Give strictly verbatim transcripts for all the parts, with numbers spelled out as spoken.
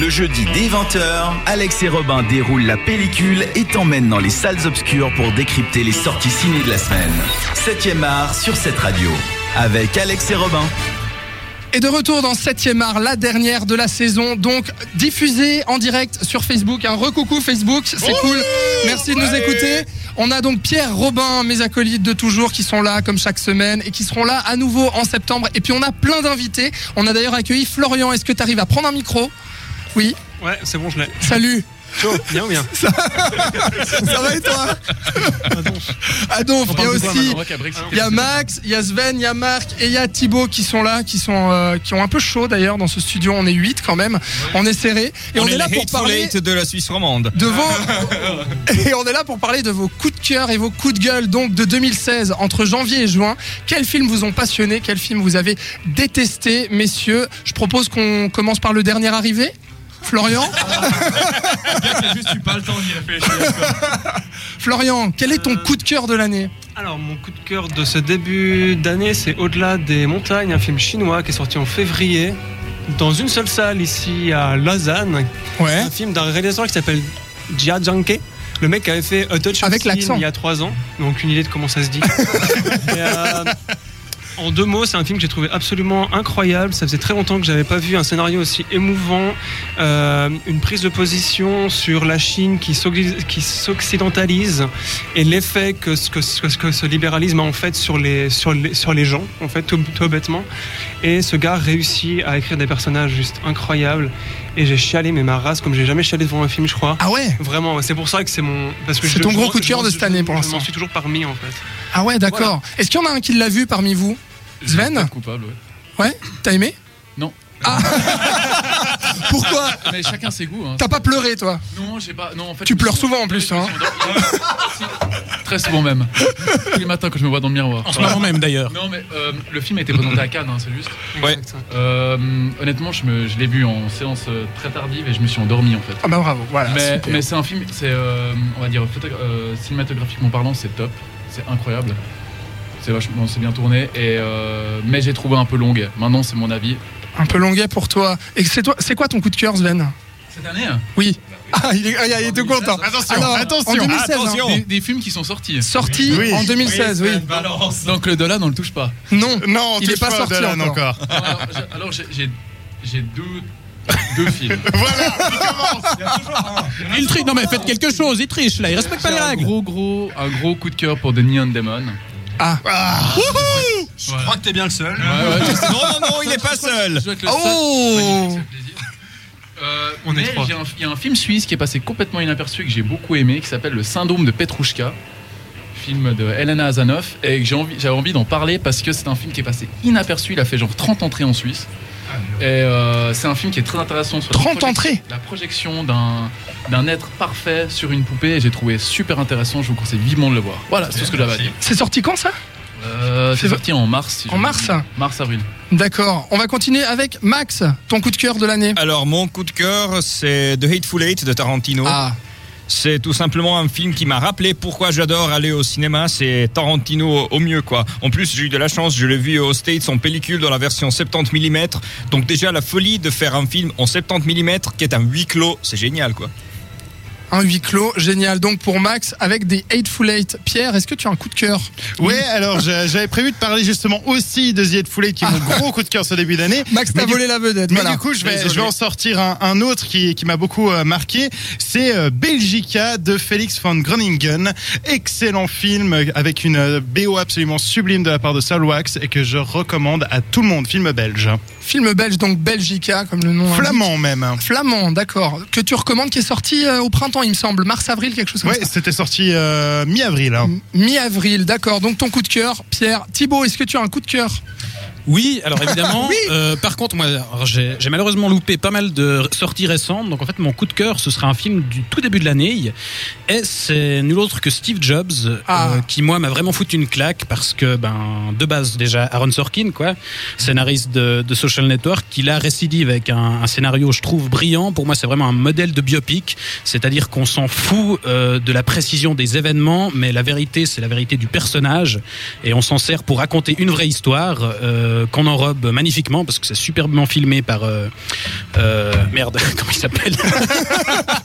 Le jeudi dès vingt heures, Alex et Robin déroulent la pellicule et t'emmènent dans les salles obscures pour décrypter les sorties ciné de la semaine. septième art sur cette radio, avec Alex et Robin. Et de retour dans septième art, la dernière de la saison, donc diffusée en direct sur Facebook. Un recoucou Facebook, c'est cool, merci de nous écouter. On a donc Pierre, Robin, mes acolytes de toujours qui sont là comme chaque semaine et qui seront là à nouveau en septembre. Et puis on a plein d'invités, on a d'ailleurs accueilli Florian. Est-ce que tu arrives à prendre un micro ? Oui. Ouais, c'est bon, je l'ai. Salut. Chaud, bien ou bien ? Ça, ça va et toi ? Adonf. Il y a aussi, il y a Max, il y a Sven, il y a Marc et il y a Thibaut qui sont là, qui sont, euh, qui ont un peu chaud d'ailleurs dans ce studio. On est huit quand même, on est serré et on, on est, est là pour parler de la Suisse romande. De vos et on est là pour parler de vos coups de cœur et vos coups de gueule donc de deux mille seize entre janvier et juin. Quels films vous ont passionné ? Quels films vous avez détesté, messieurs ? Je propose qu'on commence par le dernier arrivé. Florian Florian, quel est ton coup de cœur de l'année ? Alors, mon coup de cœur de ce début d'année, c'est Au-delà des montagnes, un film chinois qui est sorti en février dans une seule salle ici à Lausanne. Ouais. Un film d'un réalisateur qui s'appelle Jia Zhangke. Le mec qui avait fait A Touch of Zen il y a trois ans. Donc, une idée de comment ça se dit. Et euh... en deux mots, c'est un film que j'ai trouvé absolument incroyable. Ça faisait très longtemps que j'avais pas vu un scénario aussi émouvant, euh, une prise de position sur la Chine qui s'occidentalise et l'effet que ce que, que, que ce libéralisme a en fait sur les sur les sur les gens, en fait, tout, tout bêtement. Et ce gars réussit à écrire des personnages juste incroyables. Et j'ai chialé, mais ma race, comme j'ai jamais chialé devant un film, je crois. Ah ouais. Vraiment, c'est pour ça que c'est mon. Parce que c'est je, ton je, gros coup de cœur de cette année pour l'instant. Je m'en suis toujours parmi, en fait. Ah ouais, d'accord. Voilà. Est-ce qu'il y en a un qui l'a vu parmi vous ? Sven ? Coupable, ouais. Ouais ? T'as aimé ? Non. Ah. Pourquoi ? Mais chacun ses goûts. Hein. T'as pas pleuré, toi ? Non, j'ai pas. Non, en fait. Tu pleures souvent en plus, hein. Très souvent même. Tous les matins quand je me vois dans le miroir. En ce moment même d'ailleurs. Non, mais euh, le film a été présenté à Cannes, hein, c'est juste. Ouais. Euh, honnêtement, je, me, je l'ai vu en séance très tardive et je me suis endormi en fait. Ah bah bravo. Voilà. Mais, mais c'est un film, c'est, euh, on va dire, photogra- euh, cinématographiquement parlant, c'est top, c'est incroyable. C'est vachement, c'est bien tourné et euh, mais j'ai trouvé un peu longue. Maintenant, c'est mon avis. Un peu longuet pour toi. Et c'est toi, c'est quoi ton coup de cœur, Sven ? Cette année ? Oui. Ah, il est, ah, il est tout content. Attention, alors, attention, en deux mille seize, attention. Hein, des, des films qui sont sortis. Sortis oui. En deux mille seize, oui. oui. Donc le dollar, on le touche pas. Non, non, il est pas, pas sorti encore. encore. Alors, alors, j'ai, alors j'ai, j'ai, j'ai deux. Deux films. Voilà, il commence. Il y a toujours un. Il, y a il triche. Non mais faites quelque chose. Il triche là. Il respecte pas les règles. Un gros, gros, un gros coup de cœur pour The Neon Demon. Ah. ah. Wouhou. Je crois que t'es bien le seul. Ouais, ouais, non, non, non, il est pas seul. Oh. Euh, on est trois. Il y a un film suisse qui est passé complètement inaperçu que j'ai beaucoup aimé, qui s'appelle le Syndrome de Petrouchka, film de Elena Asanoff, et que j'ai envie, j'avais envie d'en parler parce que c'est un film qui est passé inaperçu. Il a fait genre trente entrées en Suisse. Et euh, c'est un film qui est très intéressant sur trente la, proje- la projection d'un, d'un être parfait sur une poupée. Et j'ai trouvé super intéressant. Je vous conseille vivement de le voir. Voilà, c'est tout ce que j'avais à dire. C'est sorti quand ça ? Euh, c'est, c'est sorti en mars. Si en mars ? Mars-avril. D'accord. On va continuer avec Max. Ton coup de cœur de l'année ? Alors, mon coup de cœur, c'est The Hateful Eight de Tarantino. Ah. C'est tout simplement un film qui m'a rappelé pourquoi j'adore aller au cinéma. C'est Tarantino au mieux, quoi. En plus, j'ai eu de la chance, je l'ai vu aux States en pellicule dans la version soixante-dix millimètres. Donc déjà, la folie de faire un film en soixante-dix millimètres qui est un huis clos, c'est génial, quoi. Un huis clos, génial. Donc pour Max, avec des Hateful Eight. Pierre, est-ce que tu as un coup de cœur ? Oui, alors j'avais prévu de parler justement aussi de The Hateful Eight, qui est mon gros coup de cœur ce début d'année. Max, t'as volé la vedette. Mais voilà. Du coup, je vais, je vais en sortir un, un autre qui, qui m'a beaucoup euh, marqué. C'est euh, Belgica de Félix von Groningen. Excellent film avec une euh, B O absolument sublime de la part de Saul Wax et que je recommande à tout le monde. Film belge. Film belge, donc Belgica, comme le nom. Flamand indique. Même. Flamand, d'accord. Que tu recommandes, qui est sorti euh, au printemps. Il me semble, mars-avril, quelque chose comme ouais, ça. Oui, c'était sorti euh, mi-avril. Hein. Mi-avril, d'accord. Donc ton coup de cœur, Pierre. Thibaut, est-ce que tu as un coup de cœur ? Oui, alors évidemment. Oui. Euh, par contre, moi, j'ai, j'ai malheureusement loupé pas mal de sorties récentes. Donc en fait, mon coup de cœur, ce sera un film du tout début de l'année. Et c'est nul autre que Steve Jobs, ah. euh, qui moi m'a vraiment foutu une claque parce que, ben, de base déjà, Aaron Sorkin, quoi, scénariste de, de Social Network, qui là récidive avec un, un scénario, je trouve brillant. Pour moi, c'est vraiment un modèle de biopic, c'est-à-dire qu'on s'en fout euh, de la précision des événements, mais la vérité, c'est la vérité du personnage, et on s'en sert pour raconter une vraie histoire. Euh, euh, qu'on enrobe magnifiquement parce que c'est superbement filmé par euh, euh, merde, comment il s'appelle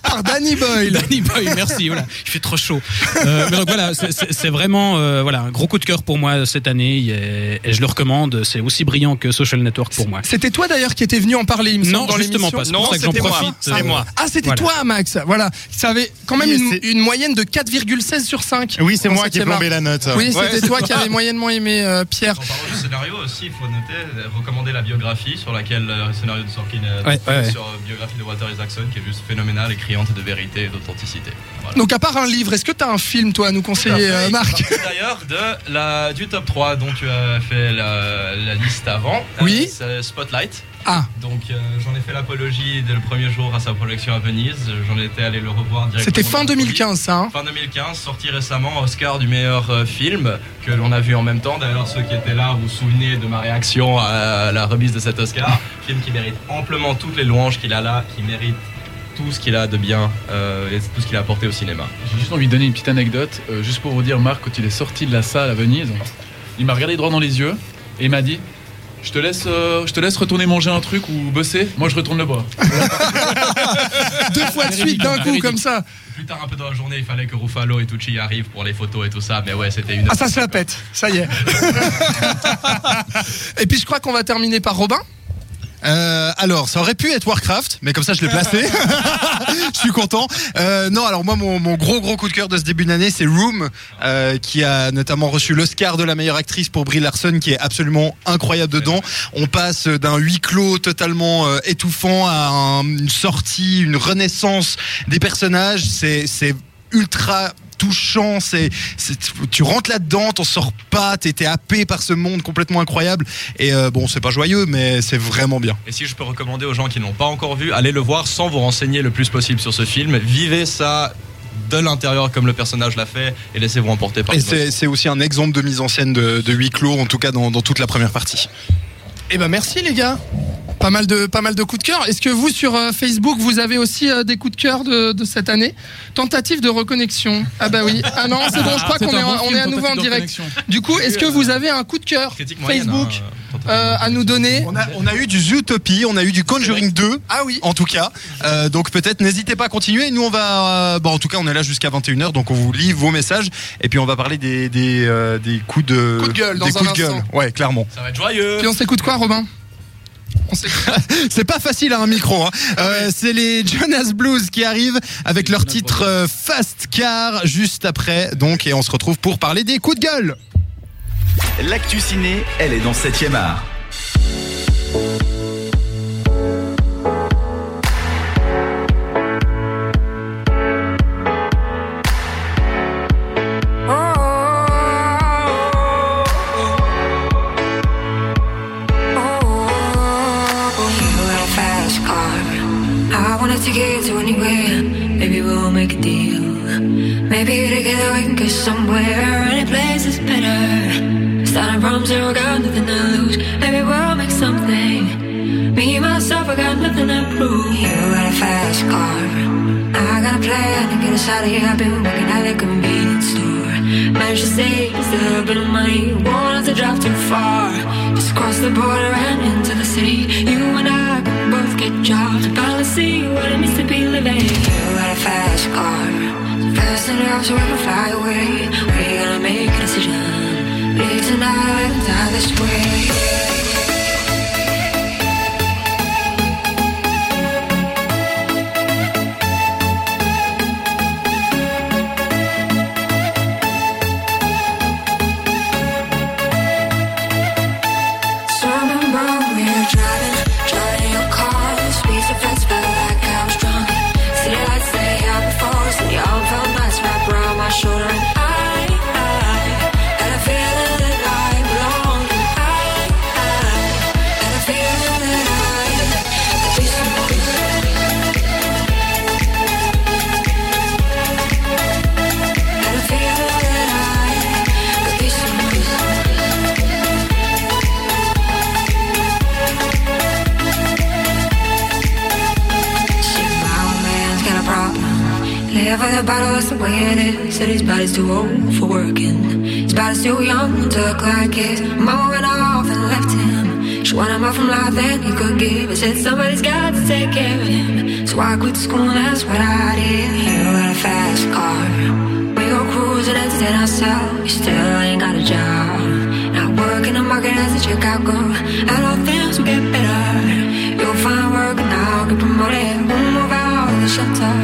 par Danny Boyle. Danny Boyle, merci. Voilà, il fait trop chaud. Euh, mais donc voilà, c'est, c'est, c'est vraiment euh, voilà un gros coup de cœur pour moi cette année et, et je le recommande. C'est aussi brillant que Social Network pour moi. C'était toi d'ailleurs qui étais venu en parler, il me semble. Non, dans justement l'émission. Pas. C'est non, pour ça que j'en moi. Profite. C'était euh... moi. Ah, c'était voilà. toi, Max. Voilà, ça avait quand même oui, une, une moyenne de quatre virgule seize sur cinq. Oui, c'est moi qui ai plombé la note. Oui, ouais, c'était toi qui avais moyennement aimé euh, Pierre. En parlant du scénario aussi, il faut noter, recommander la biographie sur laquelle euh, le scénario de Sorkin est ouais, ouais, sur euh, biographie de Walter Isaacson, qui est juste phénoménale et criante de vérité et d'authenticité. Voilà. Donc à part un livre, est-ce que tu as un film toi à nous conseiller, euh, Marc? D'ailleurs, de la du top trois dont tu as fait la, la liste avant. Oui. C'est Spotlight. Ah. Donc euh, j'en ai fait l'apologie dès le premier jour à sa projection à Venise. J'en étais allé le revoir directement. C'était fin deux mille quinze ça hein. Fin deux mille quinze, sorti récemment Oscar du meilleur euh, film que l'on a vu en même temps. D'ailleurs ceux qui étaient là vous vous souvenez de ma réaction à la remise de cet Oscar. Film qui mérite amplement toutes les louanges qu'il a là, qui mérite tout ce qu'il a de bien euh, et tout ce qu'il a apporté au cinéma. J'ai juste envie de donner une petite anecdote euh, juste pour vous dire, Marc, quand il est sorti de la salle à Venise, il m'a regardé droit dans les yeux et il m'a dit: Je te laisse, euh, je te laisse retourner manger un truc ou bosser. Moi, je retourne le bois. Deux fois de suite, d'un coup, comme ça. Plus tard, un peu dans la journée, il fallait que Ruffalo et Tucci arrivent pour les photos et tout ça. Mais ouais, c'était une... Ah, ça se la pète. Ça y est. Et puis, je crois qu'on va terminer par Robin. Euh, alors, ça aurait pu être Warcraft, mais comme ça je l'ai placé. Je suis content. Euh, non, alors moi mon, mon gros gros coup de cœur de ce début d'année, c'est Room, euh, qui a notamment reçu l'Oscar de la meilleure actrice pour Brie Larson, qui est absolument incroyable dedans. On passe d'un huis clos totalement euh, étouffant à un, une sortie, une renaissance des personnages. C'est, c'est ultra touchant, c'est, c'est, tu rentres là-dedans, t'en sors pas, t'es, t'es happé par ce monde complètement incroyable et euh, bon c'est pas joyeux mais c'est vraiment bien. Et si je peux recommander aux gens qui n'ont pas encore vu, allez le voir sans vous renseigner le plus possible sur ce film, vivez ça de l'intérieur comme le personnage l'a fait et laissez-vous emporter par. Et c'est, c'est aussi un exemple de mise en scène de, de huis clos, en tout cas dans, dans toute la première partie. Eh ben merci les gars. Pas mal de, pas mal de coups de cœur. Est-ce que vous, sur euh, Facebook, vous avez aussi euh, des coups de cœur de, de cette année? Tentative de reconnexion. Ah bah oui. Ah non, c'est bon, je crois ah, qu'on est, bon on film, est à nouveau en direct. Du coup, est-ce que vous avez un coup de cœur Facebook moyenne, hein, euh, à nous donner? On a, on a eu du Zootopie, on a eu du Conjuring deux. Ah oui. En tout cas. Euh, donc peut-être, n'hésitez pas à continuer. Nous, on va... Euh, bon, en tout cas, on est là jusqu'à vingt et une heures, donc on vous lit vos messages. Et puis, on va parler des, des, euh, des coups de... Coups de gueule, dans des un coups de gueule. Ouais, clairement. Ça va être joyeux. Puis on s'écoute quoi, Robin? C'est pas facile à un micro hein. euh, C'est les Jonas Blues qui arrivent avec leur titre euh, Fast Car juste après donc. Et on se retrouve pour parler des coups de gueule. L'actu ciné, elle est dans septième art. Maybe together we can get somewhere. Any place is better. Starting from zero, got nothing to lose. Maybe we'll make something. Me and myself, I got nothing to prove. You got a fast car, I got a plan to get us out of here. I've been working at a convenience store. Managed to save just a little bit of money. Won't have to drive too far. Just cross the border and into the city. You and I can both get jobs. Finally see what it means to be living. You got a fast car. Fast enough so we can fly away. We're gonna make a decision. Leave tonight and die this way. The bottle, that's the way it is. Said his body's too old for working. His body's too young to look like it. Mama went off and left him. One of my from life that he could give. I said somebody's got to take care of him. So I quit school and that's what I did. You got a fast car, we go cruising and sit ourselves. You still ain't got a job, not working the market as a Chicago. And all things will get better. You'll find work and I'll get promoted. We'll move out of the shelter,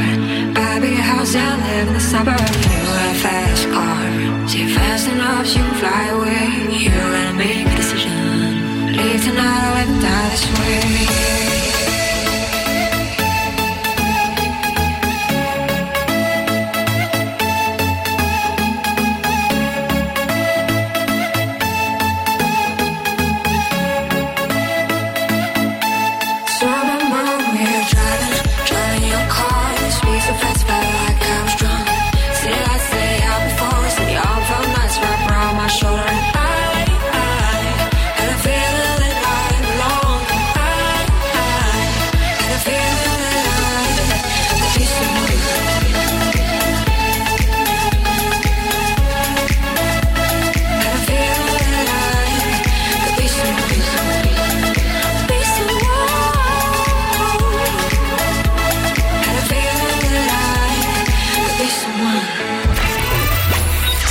buy a big house and live in the suburbs. You got a fast car, see fast enough so you can fly away. You gotta make a decision. Leave tonight or let me die this way. So I remember we were driving, driving your car. You speak so fast, felt like I was drunk. Say I say out before, we said y'all felt nice wrapped around my shoulder.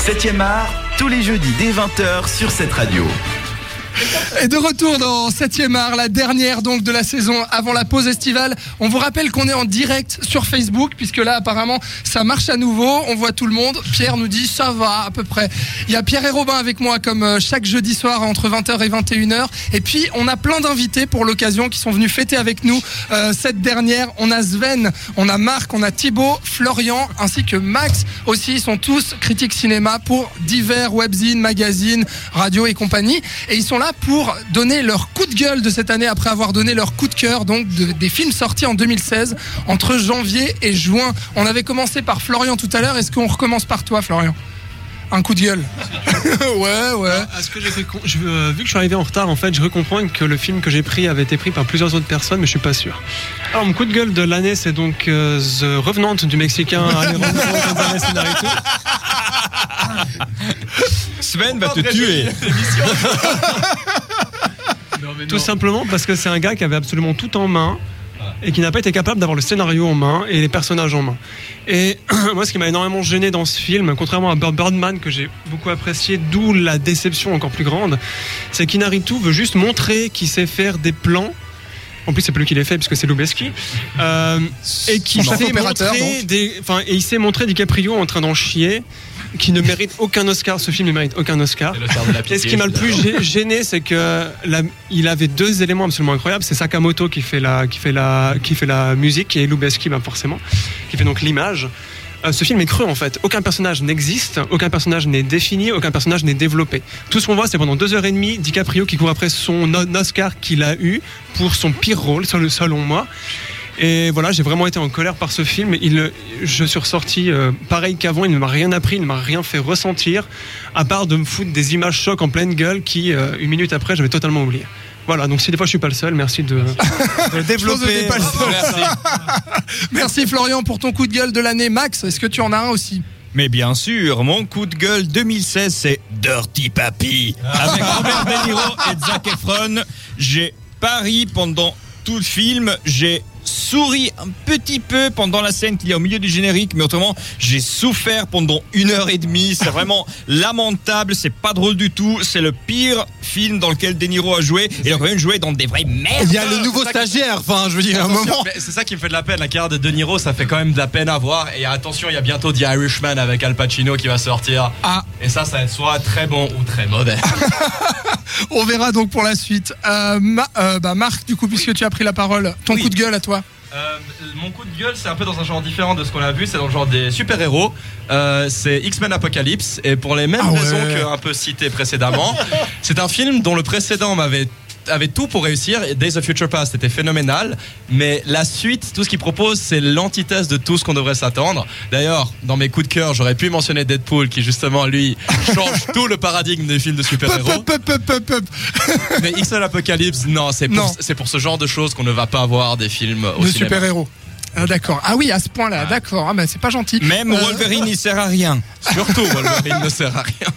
septième art, tous les jeudis dès vingt heures sur cette radio. Et de retour dans septième art, la dernière donc de la saison avant la pause estivale. On vous rappelle qu'on est en direct sur Facebook, puisque là apparemment ça marche à nouveau, on voit tout le monde. Pierre nous dit ça va à peu près. Il y a Pierre et Robin avec moi comme chaque jeudi soir entre vingt heures et vingt et une heures. Et puis on a plein d'invités pour l'occasion qui sont venus fêter avec nous euh, cette dernière. On a Sven, on a Marc, on a Thibaut, Florian ainsi que Max aussi. Ils sont tous critiques cinéma pour divers webzines, magazines, radio et compagnie. Et ils sont là pour donner leur coup de gueule de cette année après avoir donné leur coup de cœur donc de, des films sortis en deux mille seize entre janvier et juin. On avait commencé par Florian tout à l'heure. Est-ce qu'on recommence par toi, Florian? Un coup de gueule. Ouais, ouais. À ce que j'ai fait, je, euh, vu que je suis arrivé en retard, en fait, je comprends que le film que j'ai pris avait été pris par plusieurs autres personnes, mais je suis pas sûr. Alors, mon coup de gueule de l'année, c'est donc euh, The Revenant du Mexicain. Sven va te tuer. Non, mais non. Tout simplement parce que c'est un gars qui avait absolument tout en main et qui n'a pas été capable d'avoir le scénario en main et les personnages en main. Et moi, ce qui m'a énormément gêné dans ce film, contrairement à Birdman que j'ai beaucoup apprécié, d'où la déception encore plus grande, c'est qu'Inarritu veut juste montrer qu'il sait faire des plans. En plus, c'est plus lui qui les fait puisque c'est Loubeski, euh, et qui sait montrer des, enfin, et il s'est montré DiCaprio en train d'en chier, qui ne mérite aucun Oscar. Ce film ne mérite aucun Oscar. Et ce qui m'a le plus gêné, c'est que la, il avait deux éléments absolument incroyables. C'est Sakamoto qui fait la, qui fait la, qui fait la musique, et Loubeski, ben forcément, qui fait donc l'image. Euh, ce film est creux en fait. Aucun personnage n'existe, aucun personnage n'est défini, aucun personnage n'est développé. Tout ce qu'on voit, c'est pendant deux heures et demie DiCaprio qui court après son Oscar qu'il a eu pour son pire rôle, selon moi. Et voilà, j'ai vraiment été en colère par ce film. Il, je suis ressorti euh, pareil qu'avant. Il ne m'a rien appris, il ne m'a rien fait ressentir, à part de me foutre des images chocs en pleine gueule qui, euh, une minute après, j'avais totalement oublié. Voilà, donc si des fois je suis pas le seul, merci de, de développer. Pas le seul. Merci. Merci Florian pour ton coup de gueule de l'année. Max, est-ce que tu en as un aussi ? Mais bien sûr, mon coup de gueule deux mille seize, c'est Dirty Papy avec Robert De Niro et Zac Efron. J'ai pari pendant tout le film, j'ai souris un petit peu pendant la scène qu'il y a au milieu du générique, mais autrement j'ai souffert pendant une heure et demie. C'est vraiment lamentable, c'est pas drôle du tout, c'est le pire film dans lequel De Niro a joué, et il a quand même joué dans des vraies merdes. Il y a le nouveau stagiaire, qui... enfin je veux dire, à un moment. C'est ça qui me fait de la peine, la carrière de De Niro, ça fait quand même de la peine à voir. Et attention, il y a bientôt The Irishman avec Al Pacino qui va sortir, ah. Et ça, ça va être soit très bon ou très mauvais. On verra donc pour la suite. euh, Ma... euh, bah, Marc, du coup, puisque oui. tu as pris la parole, ton oui. coup de gueule à toi. Euh, mon coup de gueule, c'est un peu dans un genre différent de ce qu'on a vu. C'est dans le genre des super-héros. euh, C'est X-Men Apocalypse. Et pour les mêmes ah ouais. raisons qu'un peu citées précédemment. C'est un film dont le précédent m'avait avait tout pour réussir. Days of Future Past était phénoménal, mais la suite, tout ce qu'il propose, c'est l'antithèse de tout ce qu'on devrait s'attendre. D'ailleurs, dans mes coups de cœur, j'aurais pu mentionner Deadpool, qui justement lui change tout le paradigme des films de super-héros. Mais X-Men Apocalypse, non, c'est pour, non. c'est pour ce genre de choses qu'on ne va pas voir des films au de cinéma. Super-héros. Ah, d'accord. Ah oui, à ce point-là, ah. d'accord. Ah, mais c'est pas gentil. Même Wolverine, euh... il sert à rien. Surtout Wolverine ne sert à rien.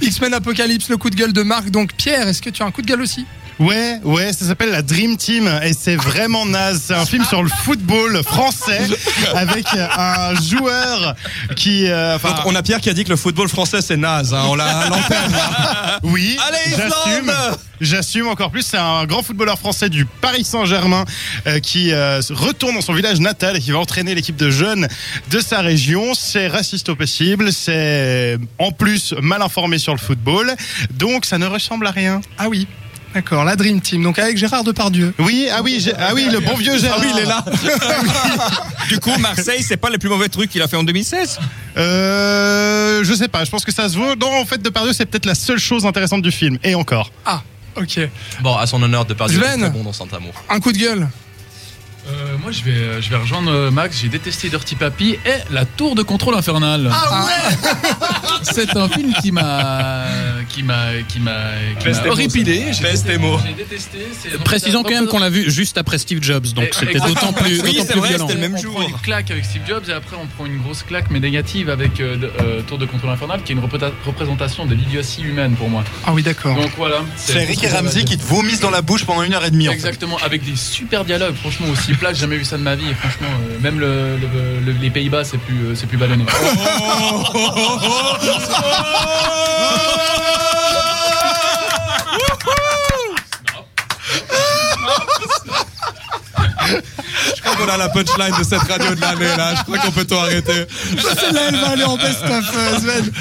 X-Men Apocalypse, le coup de gueule de Marc. Donc Pierre, est-ce que tu as un coup de gueule aussi ? Ouais, ouais, ça s'appelle la Dream Team et c'est vraiment naze. C'est un film sur le football français avec un joueur qui... Euh, Donc on a Pierre qui a dit que le football français c'est naze, hein, on l'a à l'antenne. Oui, allez, j'assume, j'assume encore plus. C'est un grand footballeur français du Paris Saint-Germain euh, qui euh, retourne dans son village natal et qui va entraîner l'équipe de jeunes de sa région. C'est raciste au possible, c'est en plus mal informé sur le football, donc ça ne ressemble à rien. Ah oui. D'accord, la Dream Team, donc avec Gérard Depardieu. Oui, ah oui, j'ai, ah oui, le bon vieux Gérard. Ah oui, il est là. Du coup, Marseille, c'est pas le plus mauvais truc qu'il a fait en deux mille seize ? Euh, je sais pas, je pense que ça se vaut. Non, en fait, Depardieu, c'est peut-être la seule chose intéressante du film, et encore. Ah, ok. Bon, à son honneur, Depardieu, Sven, c'est très bon dans Saint-Amour. Un coup de gueule. Euh, moi je vais, je vais rejoindre Max, j'ai détesté Dirty Papy et la Tour de contrôle infernale. Ah ouais. C'est un film qui m'a qui m'a qui m'a, qui m'a horripilé, j'ai détesté, j'ai détesté c'est... Précisons quand même qu'on l'a vu juste après Steve Jobs, donc et, c'était exactement. d'autant plus, oui, d'autant plus vrai, violent. C'était le même on jour. Prend une claque avec Steve Jobs et après on prend une grosse claque mais négative avec euh, euh, Tour de contrôle infernale qui est une repré- représentation de l'idiotie humaine pour moi. Ah oui, d'accord. Donc voilà, c'est, c'est Rick et Ramsey qui te vomissent dans la bouche pendant une heure et demie. Exactement, en fait. Avec des super dialogues, franchement aussi. Place, j'ai jamais vu ça de ma vie. Et franchement, euh, même le, le, le, les Pays-Bas, c'est plus, euh, c'est plus ballonné. Je crois qu'on a la punchline de cette radio de l'année là. Je crois qu'on peut tout arrêter. Celle-là, elle va aller en best-of, Sven.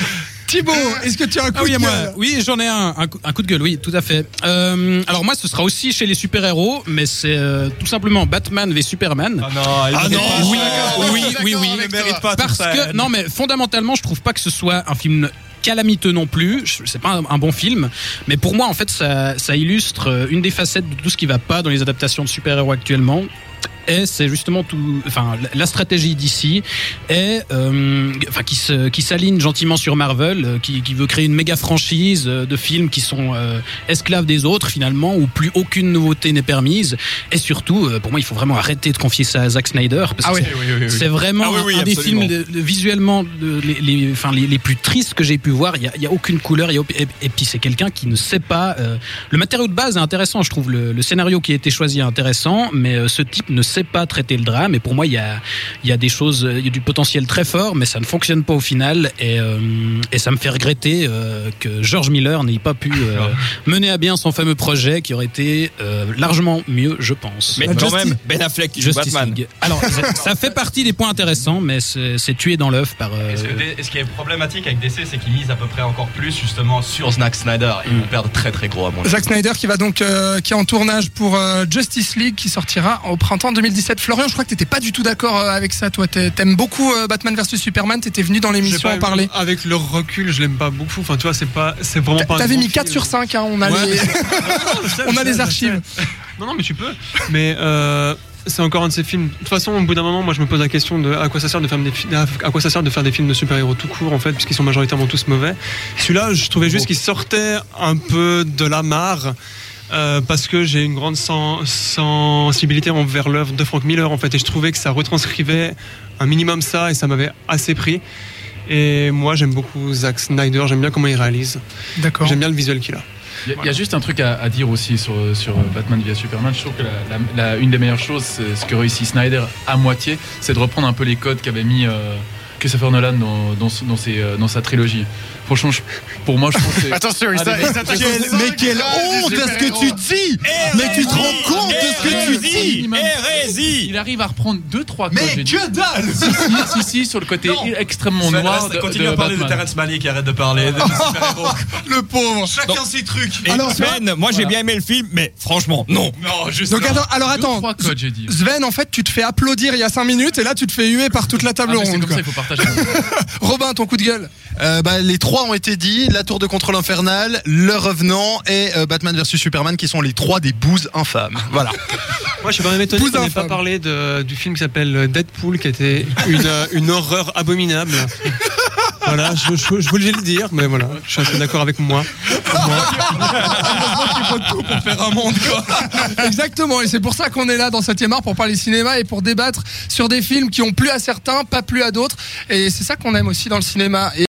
Thibaut, est-ce que tu as un coup ah, oui, de gueule moi, oui, j'en ai un, un coup, un coup de gueule, oui, tout à fait. Euh, alors moi, ce sera aussi chez les super-héros, mais c'est euh, tout simplement Batman vs Superman. Ah non, ah non oui, oui, oui, oui, oui. Parce que non, mais fondamentalement, je trouve pas que ce soit un film calamiteux non plus, c'est pas un bon film, mais pour moi, en fait, ça, ça illustre une des facettes de tout ce qui va pas dans les adaptations de super-héros actuellement. Et c'est justement tout, enfin la stratégie d'ici est, euh, enfin qui se, qui s'aligne gentiment sur Marvel, euh, qui, qui veut créer une méga franchise euh, de films qui sont euh, esclaves des autres finalement, où plus aucune nouveauté n'est permise. Et surtout, euh, pour moi, il faut vraiment arrêter de confier ça à Zack Snyder, parce ah que oui, c'est, oui, oui, oui. c'est vraiment ah oui, oui, un des films de, de, visuellement, de, les, les, enfin les, les plus tristes que j'ai pu voir. Il y a, il y a aucune couleur, il y a, et, et puis c'est quelqu'un qui ne sait pas. Euh, le matériau de base est intéressant, je trouve. Le, le scénario qui a été choisi est intéressant, mais euh, ce type ne sait pas traiter le drame, et pour moi il y a il y a des choses, il y a du potentiel très fort, mais ça ne fonctionne pas au final, et euh, et ça me fait regretter euh, que George Miller n'ait pas pu euh, mener à bien son fameux projet qui aurait été euh, largement mieux, je pense. Mais quand même Ben Affleck qui joue Batman. Alors ça, ça fait partie des points intéressants, mais c'est, c'est tué dans l'œuf par. Euh... Est-ce que des, ce qui est problématique avec D C, c'est qu'ils misent à peu près encore plus justement sur Zack Snyder, et ils vont perdre très très gros à mon avis. Zack Snyder qui va donc euh, qui est en tournage pour euh, Justice League qui sortira au printemps deux mille dix-sept. Florian, je crois que t'étais pas du tout d'accord avec ça, toi. T'aimes beaucoup Batman vs Superman. T'étais venu dans l'émission en parler. Avec le recul, je l'aime pas beaucoup. Enfin, tu vois, c'est pas, c'est vraiment T'a, pas. T'avais mis quatre film. Sur cinq. Hein, on a ouais. les, on a les archives. Non, non, mais tu peux. Mais. Euh... C'est encore un de ces films. De toute façon, au bout d'un moment, moi, je me pose la question de à quoi ça sert de faire des films, à quoi ça sert de faire des films de super-héros tout court, en fait, puisqu'ils sont majoritairement tous mauvais. Celui-là, je trouvais juste qu'il sortait un peu de la mare, euh, parce que j'ai une grande sens- sensibilité envers l'œuvre de Frank Miller, en fait, et je trouvais que ça retranscrivait un minimum ça, et ça m'avait assez pris. Et moi, j'aime beaucoup Zack Snyder. J'aime bien comment il réalise. D'accord. J'aime bien le visuel qu'il a. Il y a, voilà. y a juste un truc à, à dire aussi sur, sur Batman vs Superman. Je trouve que la, la, la, une des meilleures choses, c'est ce que réussit Snyder à moitié, c'est de reprendre un peu les codes qu'avait mis euh, Christopher Nolan dans, dans, dans, ses, dans sa trilogie. Franchement, je, pour moi, je trouve que c'est... Attention, ah, ça, ça, ça, quel, mais quelle honte à ce que tu dis. Mais tu te rends compte de ce que tu dis. Hérésie. Il arrive à reprendre deux trois codes. Mais que dalle. Si, si, sur le côté extrêmement noir de Batman. Continue à parler de Terrence Malick, arrête de parler. Le pauvre. Chacun ses trucs. Alors Sven, moi j'ai bien aimé le film, mais franchement, non. Donc alors attends, Sven, en fait, tu te fais applaudir il y a cinq minutes et là tu te fais huer par toute la table ronde. C'est comme ça, il faut partager. Robin, ton coup de gueule. Les trois ont été dit, la Tour de contrôle infernale, Le Revenant et euh, Batman vs Superman, qui sont les trois des bouses infâmes. Voilà. Moi, je suis quand même étonné qu'on n'ait pas parlé de, du film qui s'appelle Deadpool, qui était une, une horreur abominable. Voilà, je, je, je voulais le dire, mais voilà, je suis assez d'accord avec moi. moi. Il faut tout pour faire un monde, quoi. Exactement, et c'est pour ça qu'on est là dans septième art, pour parler cinéma et pour débattre sur des films qui ont plu à certains, pas plu à d'autres. Et c'est ça qu'on aime aussi dans le cinéma. Et